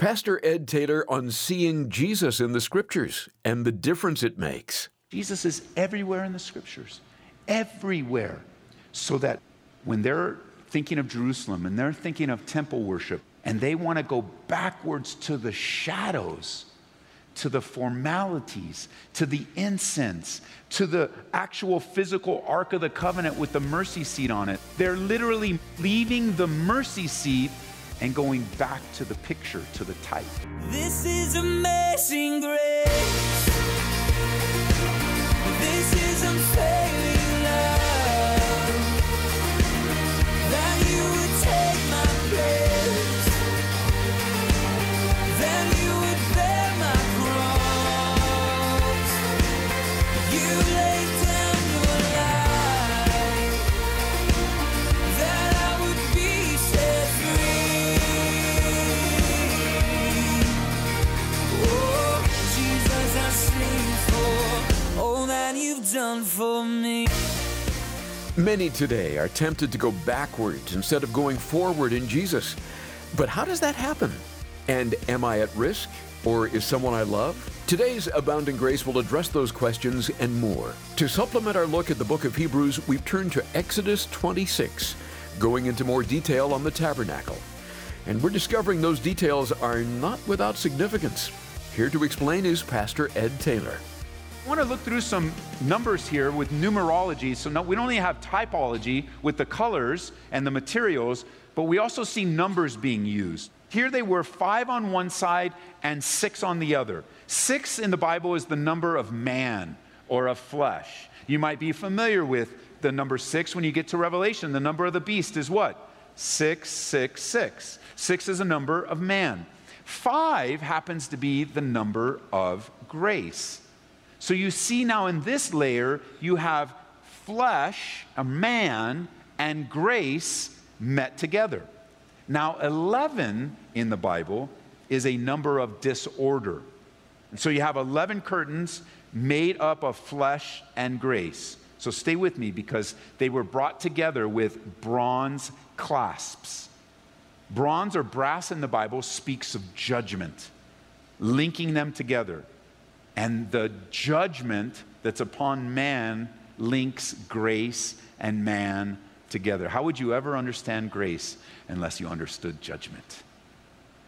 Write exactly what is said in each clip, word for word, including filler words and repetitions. Pastor Ed Taylor on seeing Jesus in the Scriptures and the difference it makes. Jesus is everywhere in the Scriptures, everywhere, so that when they're thinking of Jerusalem and they're thinking of temple worship and they want to go backwards to the shadows, to the formalities, to the incense, to the actual physical Ark of the Covenant with the mercy seat on it. They're literally leaving the mercy seat and going back to the picture, to the type. This is amazing grace. This is unfailing love. That you would take my place. That you would bear my cross. You laid down your life. That I would be set free. Oh, Jesus, I sing for all that you've done for me. Many today are tempted to go backwards instead of going forward in Jesus. But how does that happen? And am I at risk? Or is someone I love? Today's Abounding Grace will address those questions and more. To supplement our look at the book of Hebrews, we've turned to Exodus twenty-six, going into more detail on the tabernacle. And we're discovering those details are not without significance. Here to explain is Pastor Ed Taylor. I want to look through some numbers here with numerology. So no, we don't only have typology with the colors and the materials, but we also see numbers being used. Here they were five on one side and six on the other. Six in the Bible is the number of man or of flesh. You might be familiar with the number six when you get to Revelation. The number of the beast is what? Six, six, six. Six is a number of man. Five happens to be the number of grace. So you see now in this layer, you have flesh, a man, and grace met together. Now, eleven in the Bible is a number of disorder. And so you have eleven curtains made up of flesh and grace. So stay with me, because they were brought together with bronze clasps. Bronze or brass in the Bible speaks of judgment, linking them together. And the judgment that's upon man links grace and man together. How would you ever understand grace unless you understood judgment?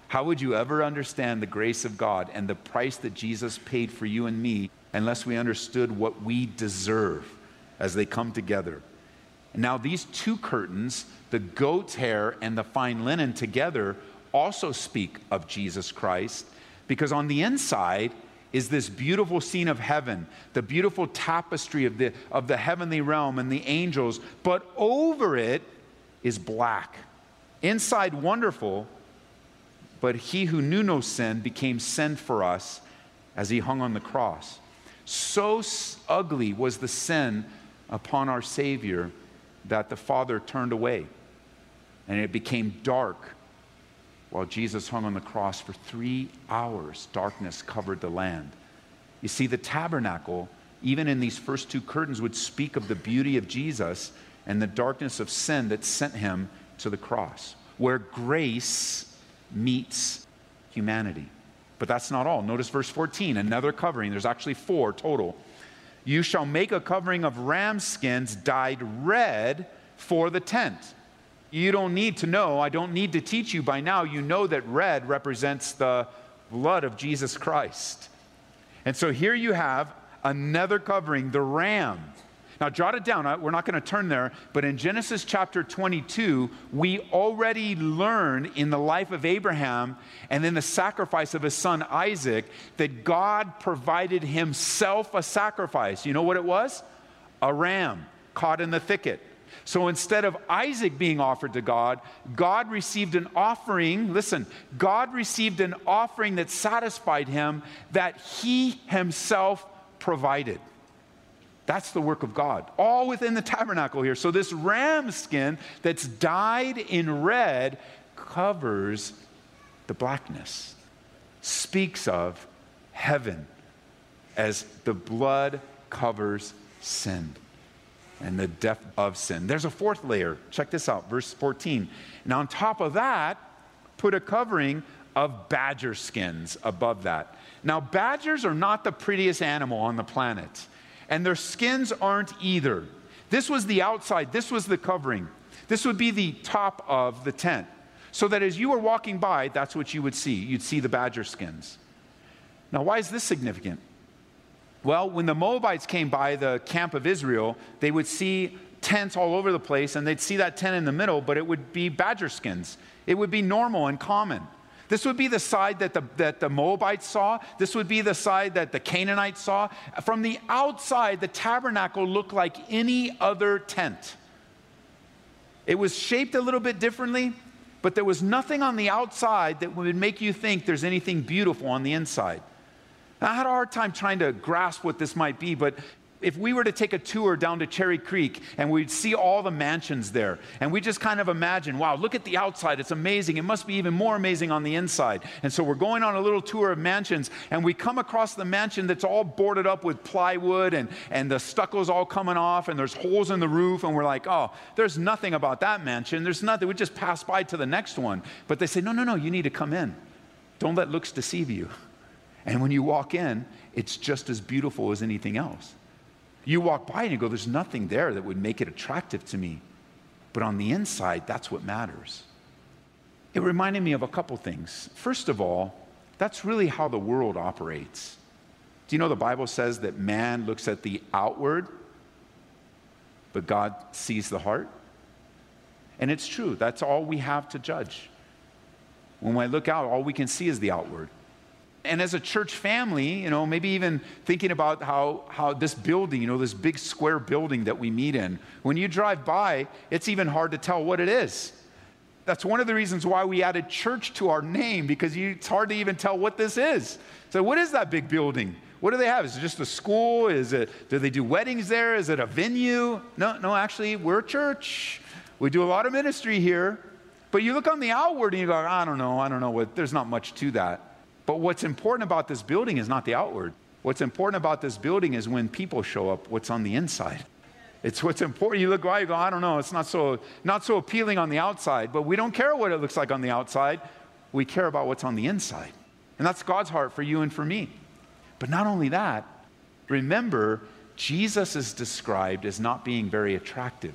How would you ever understand the grace of God and the price that Jesus paid for you and me unless we understood what we deserve as they come together? Now, these two curtains, the goat's hair and the fine linen together, also speak of Jesus Christ, because on the inside is this beautiful scene of heaven, the beautiful tapestry of the, of the heavenly realm and the angels, but over it is black. Inside, wonderful, but he who knew no sin became sin for us as he hung on the cross. So ugly was the sin upon our Savior that the Father turned away, and it became dark. While Jesus hung on the cross for three hours, darkness covered the land. You see, the tabernacle, even in these first two curtains, would speak of the beauty of Jesus and the darkness of sin that sent him to the cross, where grace meets humanity. But that's not all. Notice verse fourteen, another covering. There's actually four total. You shall make a covering of ram skins dyed red for the tent. You don't need to know, I don't need to teach you by now, you know that red represents the blood of Jesus Christ. And so here you have another covering, the ram. Now jot it down, we're not going to turn there, but in Genesis chapter twenty-two, we already learn in the life of Abraham and in the sacrifice of his son Isaac that God provided himself a sacrifice. You know what it was? A ram caught in the thicket. So instead of Isaac being offered to God, God received an offering. Listen, God received an offering that satisfied him, that he himself provided. That's the work of God, all within the tabernacle here. So this ram skin that's dyed in red covers the blackness, speaks of heaven as the blood covers sin and the death of sin. There's a fourth layer. Check this out, verse fourteen. And on top of that, put a covering of badger skins above that. Now, badgers are not the prettiest animal on the planet, and their skins aren't either. This was the outside. This was the covering. This would be the top of the tent, so that as you were walking by, that's what you would see. You'd see the badger skins. Now, why is this significant? Well, when the Moabites came by the camp of Israel, they would see tents all over the place, and they'd see that tent in the middle, but it would be badger skins. It would be normal and common. This would be the side that the, that the Moabites saw. This would be the side that the Canaanites saw. From the outside, the tabernacle looked like any other tent. It was shaped a little bit differently, but there was nothing on the outside that would make you think there's anything beautiful on the inside. Now, I had a hard time trying to grasp what this might be, but if we were to take a tour down to Cherry Creek and we'd see all the mansions there, and we just kind of imagine, wow, look at the outside, it's amazing, it must be even more amazing on the inside. And so we're going on a little tour of mansions, and we come across the mansion that's all boarded up with plywood, and, and the stucco's all coming off, and there's holes in the roof, and we're like, oh, there's nothing about that mansion, there's nothing, we just pass by to the next one. But they say, no, no, no, you need to come in. Don't let looks deceive you. And when you walk in, it's just as beautiful as anything else. You walk by and you go, there's nothing there that would make it attractive to me. But on the inside, that's what matters. It reminded me of a couple things. First of all, that's really how the world operates. Do you know the Bible says that man looks at the outward, but God sees the heart? And it's true. That's all we have to judge. When I look out, all we can see is the outward. And as a church family, you know, maybe even thinking about how, how this building, you know, this big square building that we meet in, when you drive by, it's even hard to tell what it is. That's one of the reasons why we added church to our name, because you, it's hard to even tell what this is. So what is that big building? What do they have? Is it just a school? Is it, do they do weddings there? Is it a venue? No, no, actually, we're a church. We do a lot of ministry here. But you look on the outward and you go, I don't know, I don't know what, there's not much to that. But what's important about this building is not the outward. What's important about this building is when people show up, what's on the inside. It's what's important. You look by, you go, I don't know, it's not so, not so appealing on the outside, but we don't care what it looks like on the outside. We care about what's on the inside. And that's God's heart for you and for me. But not only that, remember, Jesus is described as not being very attractive.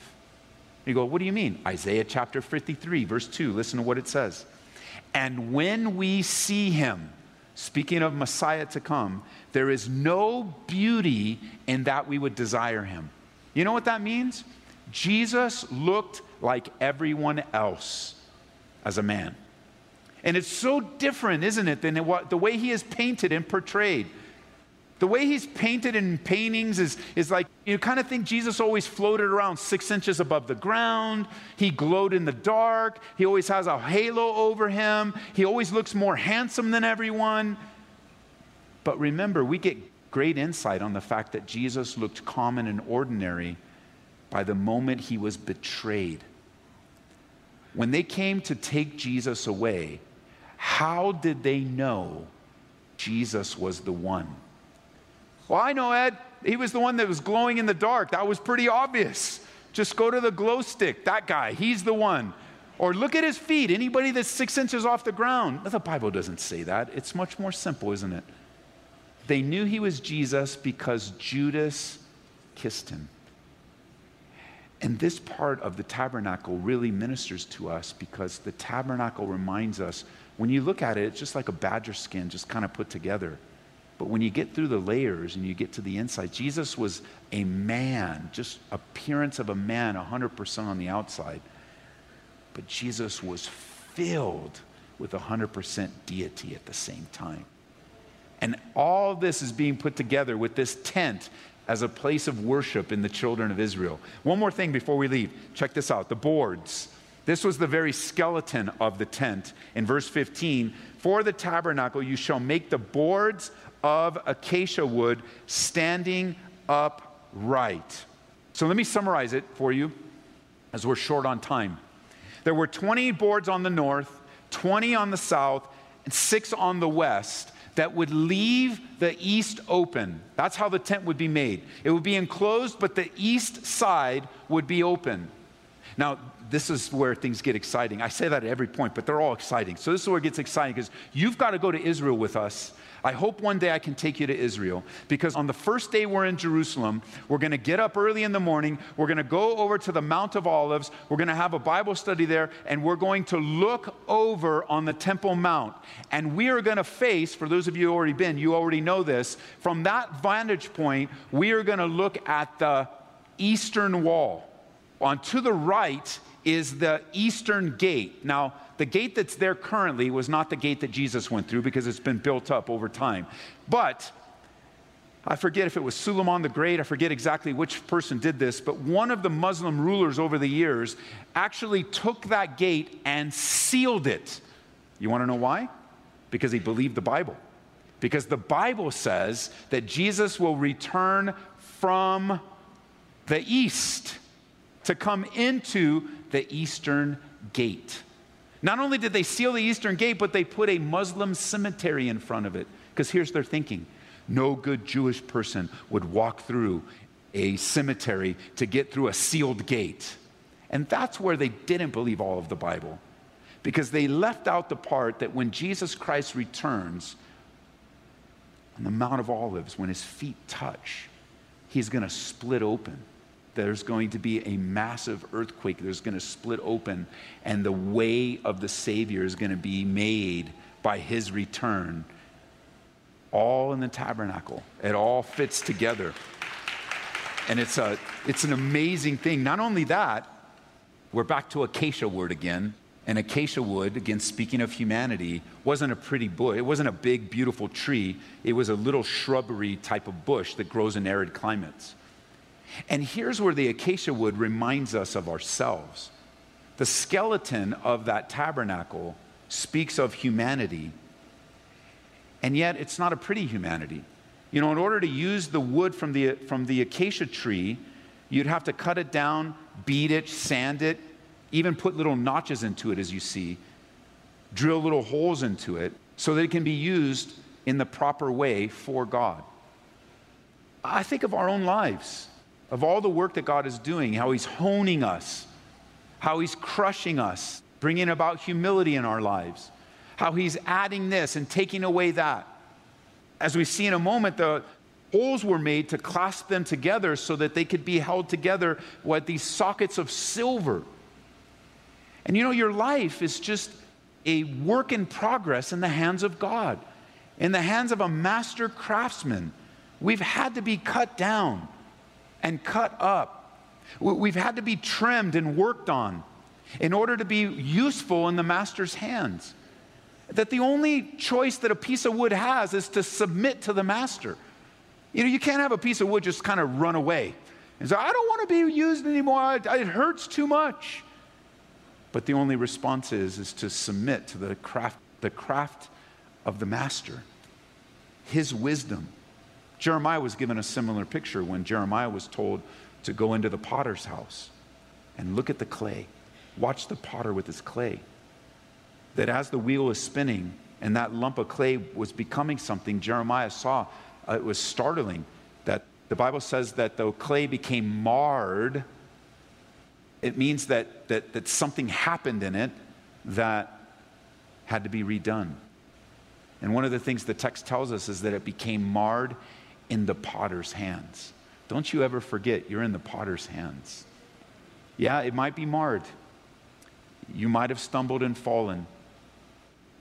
You go, what do you mean? Isaiah chapter fifty-three, verse two, listen to what it says. And when we see him, speaking of Messiah to come, there is no beauty in that we would desire him. You know what that means? Jesus looked like everyone else as a man. And it's so different, isn't it, than the way he is painted and portrayed. The way he's painted in paintings is, is like, you kind of think Jesus always floated around six inches above the ground. He glowed in the dark. He always has a halo over him. He always looks more handsome than everyone. But remember, we get great insight on the fact that Jesus looked common and ordinary by the moment he was betrayed. When they came to take Jesus away, how did they know Jesus was the one? Well, I know, Ed, he was the one that was glowing in the dark. That was pretty obvious. Just go to the glow stick, that guy, he's the one. Or look at his feet, anybody that's six inches off the ground. The Bible doesn't say that. It's much more simple, isn't it? They knew he was Jesus because Judas kissed him. And this part of the tabernacle really ministers to us, because the tabernacle reminds us, when you look at it, it's just like a badger skin just kind of put together. But when you get through the layers and you get to the inside, Jesus was a man, just appearance of a man, one hundred percent on the outside. But Jesus was filled with one hundred percent deity at the same time. And all this is being put together with this tent as a place of worship in the children of Israel. One more thing before we leave. Check this out. The boards. This was the very skeleton of the tent. In verse fifteen, for the tabernacle you shall make the boards of acacia wood standing upright. So let me summarize it for you, as we're short on time. There were twenty boards on the north, twenty on the south, and six on the west that would leave the east open. That's how the tent would be made. It would be enclosed, but the east side would be open. Now, this is where things get exciting. I say that at every point, but they're all exciting. So this is where it gets exciting, because you've got to go to Israel with us. I hope one day I can take you to Israel, because on the first day we're in Jerusalem, we're going to get up early in the morning, we're going to go over to the Mount of Olives, we're going to have a Bible study there, and we're going to look over on the Temple Mount. And we are going to face, for those of you who have already been, you already know this, from that vantage point, we are going to look at the eastern wall. On to the right is the eastern gate. Now, the gate that's there currently was not the gate that Jesus went through, because it's been built up over time. But I forget if it was Suleiman the Great, I forget exactly which person did this, but one of the Muslim rulers over the years actually took that gate and sealed it. You want to know why? Because he believed the Bible. Because the Bible says that Jesus will return from the east to come into the eastern gate. Not only did they seal the eastern gate, but they put a Muslim cemetery in front of it. Because here's their thinking. No good Jewish person would walk through a cemetery to get through a sealed gate. And that's where they didn't believe all of the Bible. Because they left out the part that when Jesus Christ returns on the Mount of Olives, when his feet touch, he's going to split open. There's going to be a massive earthquake. There's going to split open, and the way of the Savior is going to be made by his return, all in the tabernacle. It all fits together. And it's a, it's an amazing thing. Not only that, we're back to acacia wood again. And acacia wood, again, speaking of humanity, wasn't a pretty bush. It wasn't a big, beautiful tree. It was a little shrubbery type of bush that grows in arid climates. And here's where the acacia wood reminds us of ourselves. The skeleton of that tabernacle speaks of humanity, and yet it's not a pretty humanity. You know, in order to use the wood from the, from the acacia tree, you'd have to cut it down, beat it, sand it, even put little notches into it, as you see, drill little holes into it so that it can be used in the proper way for God. I think of our own lives, of all the work that God is doing, how he's honing us, how he's crushing us, bringing about humility in our lives, how he's adding this and taking away that. As we see in a moment, the holes were made to clasp them together so that they could be held together with these sockets of silver. And you know, your life is just a work in progress in the hands of God, in the hands of a master craftsman. We've had to be cut down and cut up. We've had to be trimmed and worked on in order to be useful in the master's hands. That the only choice that a piece of wood has is to submit to the master. You know, you can't have a piece of wood just kind of run away and say, I don't want to be used anymore. It hurts too much. But the only response is, is to submit to the craft, the craft of the master, his wisdom. Jeremiah was given a similar picture when Jeremiah was told to go into the potter's house and look at the clay, watch the potter with his clay. That as the wheel is spinning and that lump of clay was becoming something, Jeremiah saw, uh, it was startling that the Bible says that the clay became marred. It means that, that, that something happened in it that had to be redone. And one of the things the text tells us is that it became marred in the potter's hands. Don't you ever forget you're in the potter's hands. Yeah, it might be marred. You might have stumbled and fallen.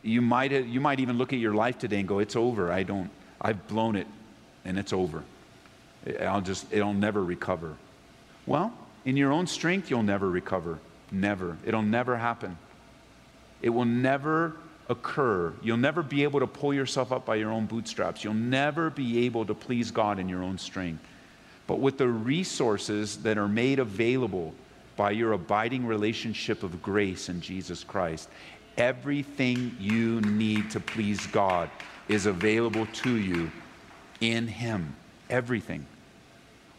You might have, you might even look at your life today and go, it's over. I don't, I've blown it and it's over. I'll just, it'll never recover. Well, in your own strength, you'll never recover. Never. It'll never happen. It will never occur. You'll never be able to pull yourself up by your own bootstraps. You'll never be able to please God in your own strength. But with the resources that are made available by your abiding relationship of grace in Jesus Christ, everything you need to please God is available to you in Him. Everything.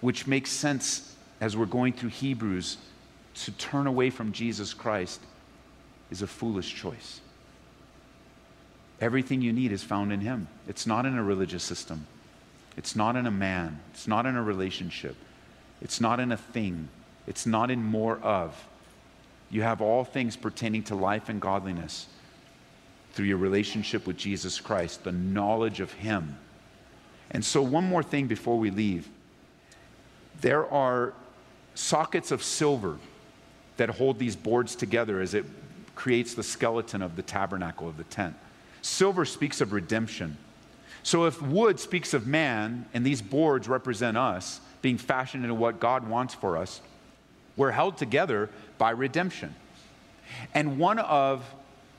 Which makes sense as we're going through Hebrews. To turn away from Jesus Christ is a foolish choice. Everything you need is found in Him. It's not in a religious system. It's not in a man. It's not in a relationship. It's not in a thing. It's not in more of. You have all things pertaining to life and godliness through your relationship with Jesus Christ, the knowledge of Him. And so one more thing before we leave. There are sockets of silver that hold these boards together as it creates the skeleton of the tabernacle of the tent. Silver speaks of redemption. So if wood speaks of man, and these boards represent us being fashioned into what God wants for us, we're held together by redemption. And one of,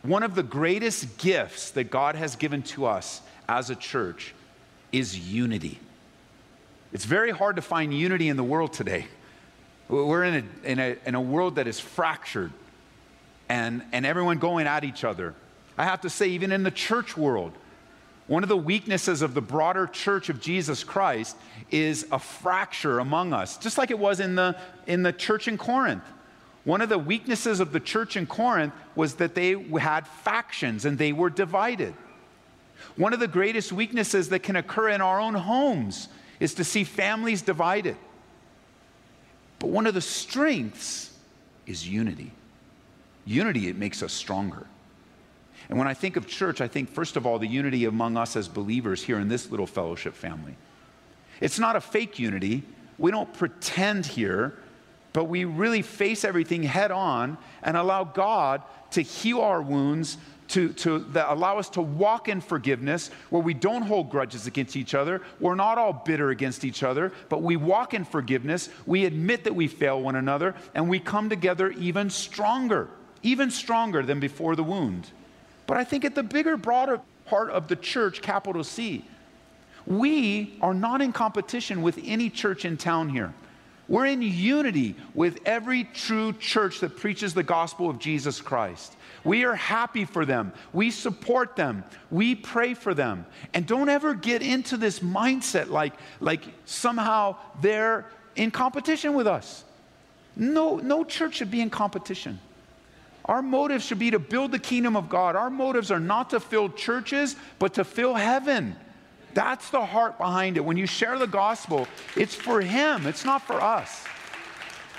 one of the greatest gifts that God has given to us as a church is unity. It's very hard to find unity in the world today. We're in a, in a, in a world that is fractured and, and everyone going at each other. I have to say, even in the church world, one of the weaknesses of the broader church of Jesus Christ is a fracture among us, just like it was in the, in the church in Corinth. One of the weaknesses of the church in Corinth was that they had factions and they were divided. One of the greatest weaknesses that can occur in our own homes is to see families divided. But one of the strengths is unity. Unity, it makes us stronger. And when I think of church, I think, first of all, the unity among us as believers here in this little fellowship family. It's not a fake unity. We don't pretend here, but we really face everything head on and allow God to heal our wounds, to, to that allow us to walk in forgiveness, where we don't hold grudges against each other. We're not all bitter against each other, but we walk in forgiveness. We admit that we fail one another, and we come together even stronger, even stronger than before the wound. But I think at the bigger, broader part of the church, capital C, we are not in competition with any church in town here. We're in unity with every true church that preaches the gospel of Jesus Christ. We are happy for them. We support them. We pray for them. And don't ever get into this mindset like, like somehow they're in competition with us. No, no church should be in competition. Our motives should be to build the kingdom of God. Our motives are not to fill churches, but to fill heaven. That's the heart behind it. When you share the gospel, it's for Him. It's not for us.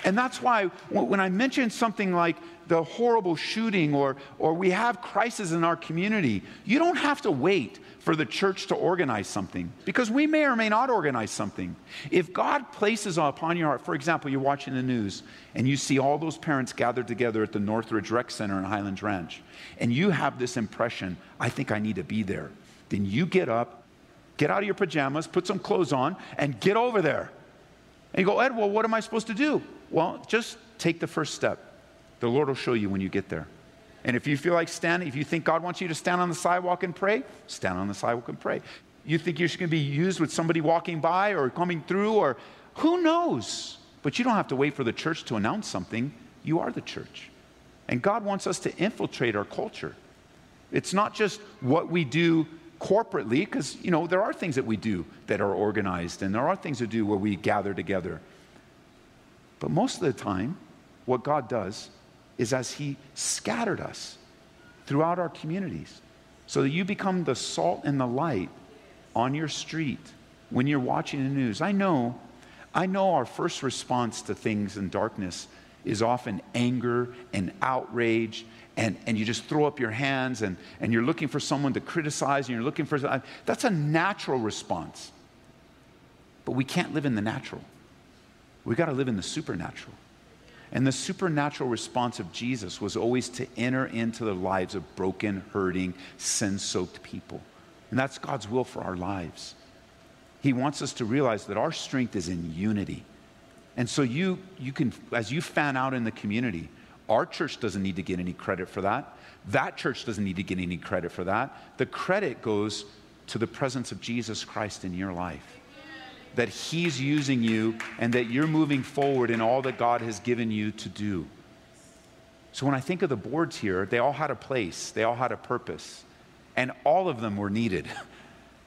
And that's why when I mention something like the horrible shooting or, or we have crises in our community, you don't have to wait for the church to organize something, because we may or may not organize something. If God places upon your heart, for example, you're watching the news and you see all those parents gathered together at the Northridge Rec Center in Highlands Ranch, and you have this impression, I think I need to be there. Then you get up, get out of your pajamas, put some clothes on, and get over there. And you go, Ed, well, what am I supposed to do? Well, just take the first step. The Lord will show you when you get there. And if you feel like standing, if you think God wants you to stand on the sidewalk and pray, stand on the sidewalk and pray. You think you're going to be used with somebody walking by or coming through, or who knows? But you don't have to wait for the church to announce something. You are the church. And God wants us to infiltrate our culture. It's not just what we do corporately, because, you know, there are things that we do that are organized, and there are things to do where we gather together. But most of the time, what God does is as He scattered us throughout our communities, so that you become the salt and the light on your street when you're watching the news. I know, I know our first response to things in darkness is often anger and outrage, and, and you just throw up your hands and, and you're looking for someone to criticize, and you're looking for, that's a natural response. But we can't live in the natural. We got to live in the supernatural. And the supernatural response of Jesus was always to enter into the lives of broken, hurting, sin-soaked people. And that's God's will for our lives. He wants us to realize that our strength is in unity. And so you, you can, as you fan out in the community, our church doesn't need to get any credit for that. That church doesn't need to get any credit for that. The credit goes to the presence of Jesus Christ in your life, that He's using you and that you're moving forward in all that God has given you to do. So when I think of the boards here, they all had a place. They all had a purpose. And all of them were needed.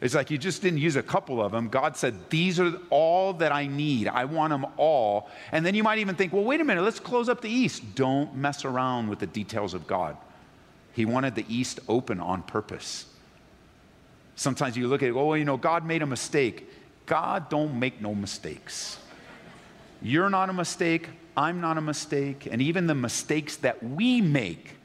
It's like you just didn't use a couple of them. God said, these are all that I need. I want them all. And then you might even think, well, wait a minute, let's close up the east. Don't mess around with the details of God. He wanted the east open on purpose. Sometimes you look at it, oh, you know, God made a mistake. God don't make no mistakes. You're not a mistake. I'm not a mistake. And even the mistakes that we make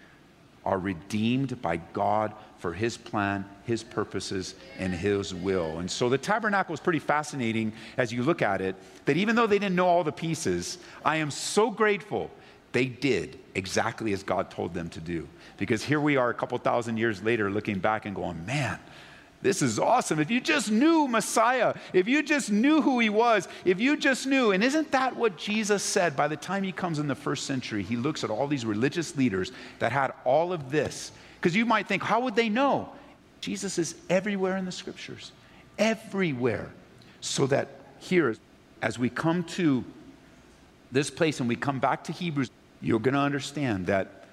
are redeemed by God for his plan, his purposes, and his will. And so the tabernacle is pretty fascinating as you look at it, that even though they didn't know all the pieces, I am so grateful they did exactly as God told them to do. Because here we are a couple thousand years later looking back and going, man, this is awesome. If you just knew Messiah, if you just knew who he was, if you just knew. And isn't that what Jesus said? By the time he comes in the first century, he looks at all these religious leaders that had all of this. Because you might think, how would they know? Jesus is everywhere in the scriptures, everywhere. So that here, as we come to this place and we come back to Hebrews, you're going to understand that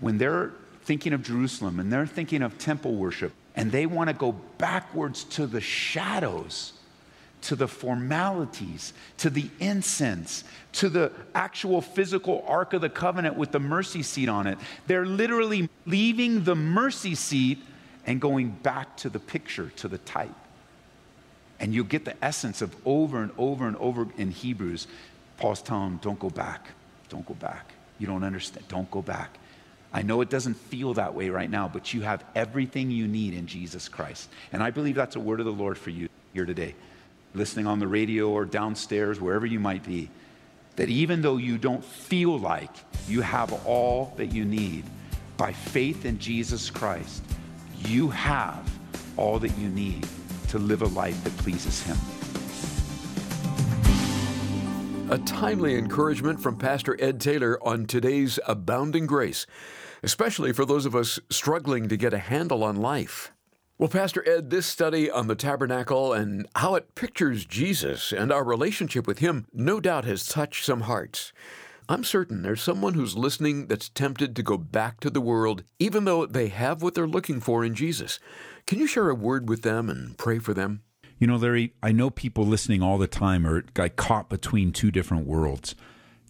when they're thinking of Jerusalem and they're thinking of temple worship, and they want to go backwards to the shadows, to the formalities, to the incense, to the actual physical Ark of the Covenant with the mercy seat on it. They're literally leaving the mercy seat and going back to the picture, to the type. And you get the essence of over and over and over in Hebrews. Paul's telling them, don't go back. Don't go back. You don't understand. Don't go back. I know it doesn't feel that way right now, but you have everything you need in Jesus Christ. And I believe that's a word of the Lord for you here today, listening on the radio or downstairs, wherever you might be, that even though you don't feel like you have all that you need, by faith in Jesus Christ, you have all that you need to live a life that pleases him. A timely encouragement from Pastor Ed Taylor on today's Abounding Grace, especially for those of us struggling to get a handle on life. Well, Pastor Ed, this study on the tabernacle and how it pictures Jesus and our relationship with him no doubt has touched some hearts. I'm certain there's someone who's listening that's tempted to go back to the world, even though they have what they're looking for in Jesus. Can you share a word with them and pray for them? You know, Larry, I know people listening all the time are caught between two different worlds.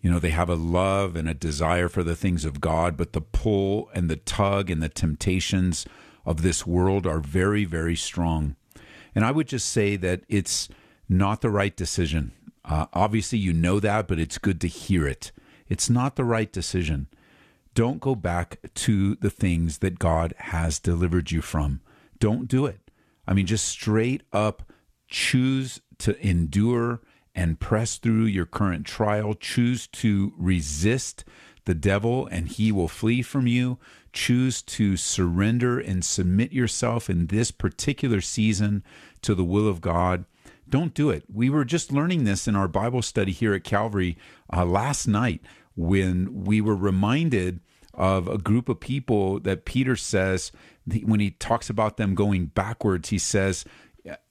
You know, they have a love and a desire for the things of God, but the pull and the tug and the temptations of this world are very, very strong. And I would just say that it's not the right decision. Uh, obviously, you know that, but it's good to hear it. It's not the right decision. Don't go back to the things that God has delivered you from. Don't do it. I mean, just straight up, choose to endure and press through your current trial. Choose to resist the devil and he will flee from you. Choose to surrender and submit yourself in this particular season to the will of God. Don't do it. We were just learning this in our Bible study here at Calvary uh, last night when we were reminded of a group of people that Peter says, when he talks about them going backwards, he says,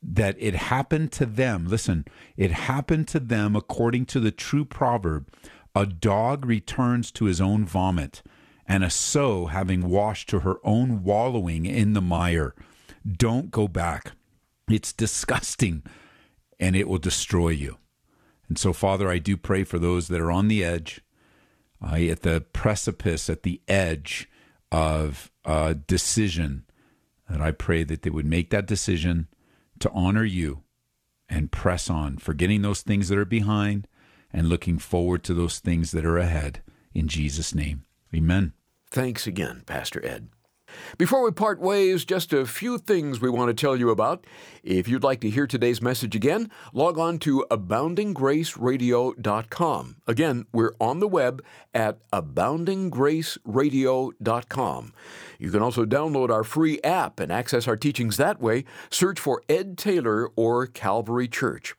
that it happened to them, listen, it happened to them according to the true proverb, a dog returns to his own vomit, and a sow having washed to her own wallowing in the mire. Don't go back. It's disgusting, and it will destroy you. And so, Father, I do pray for those that are on the edge, uh, at the precipice, at the edge of uh, decision, that I pray that they would make that decision to honor you and press on, forgetting those things that are behind and looking forward to those things that are ahead. In Jesus' name, amen. Thanks again, Pastor Ed. Before we part ways, just a few things we want to tell you about. If you'd like to hear today's message again, log on to Abounding Grace Radio dot com. Again, we're on the web at Abounding Grace Radio dot com. You can also download our free app and access our teachings that way. Search for Ed Taylor or Calvary Church.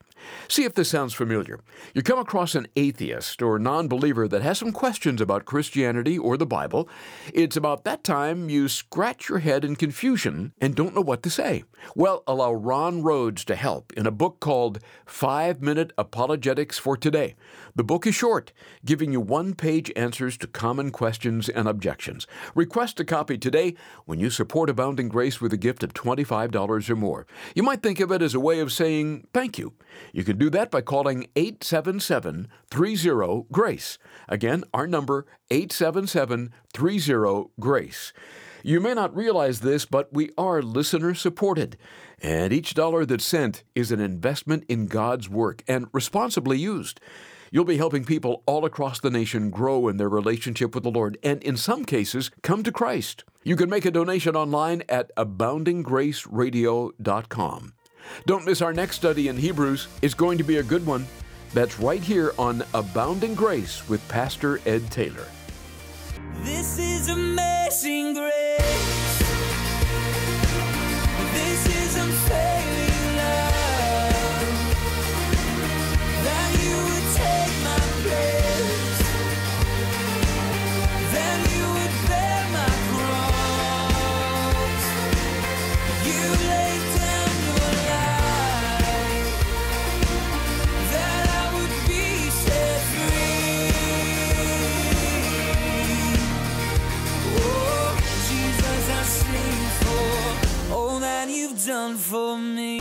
See if this sounds familiar. You come across an atheist or non-believer that has some questions about Christianity or the Bible. It's about that time you scratch your head in confusion and don't know what to say. Well, allow Ron Rhodes to help in a book called Five Minute Apologetics for Today. The book is short, giving you one-page answers to common questions and objections. Request a copy today when you support Abounding Grace with a gift of twenty-five dollars or more. You might think of it as a way of saying thank you. You can do that by calling eight seven seven, three zero, GRACE. Again, our number, eight seven seven, three zero, GRACE. You may not realize this, but we are listener-supported, and each dollar that's sent is an investment in God's work and responsibly used. You'll be helping people all across the nation grow in their relationship with the Lord and, in some cases, come to Christ. You can make a donation online at Abounding Grace Radio dot com. Don't miss our next study in Hebrews. It's going to be a good one. That's right here on Abounding Grace with Pastor Ed Taylor. This is amazing grace. This is unfailing love. That you would take my place. That you would bear my cross. You laid down your life. That I would be set free. Oh, Jesus, I sing for all that you done for me.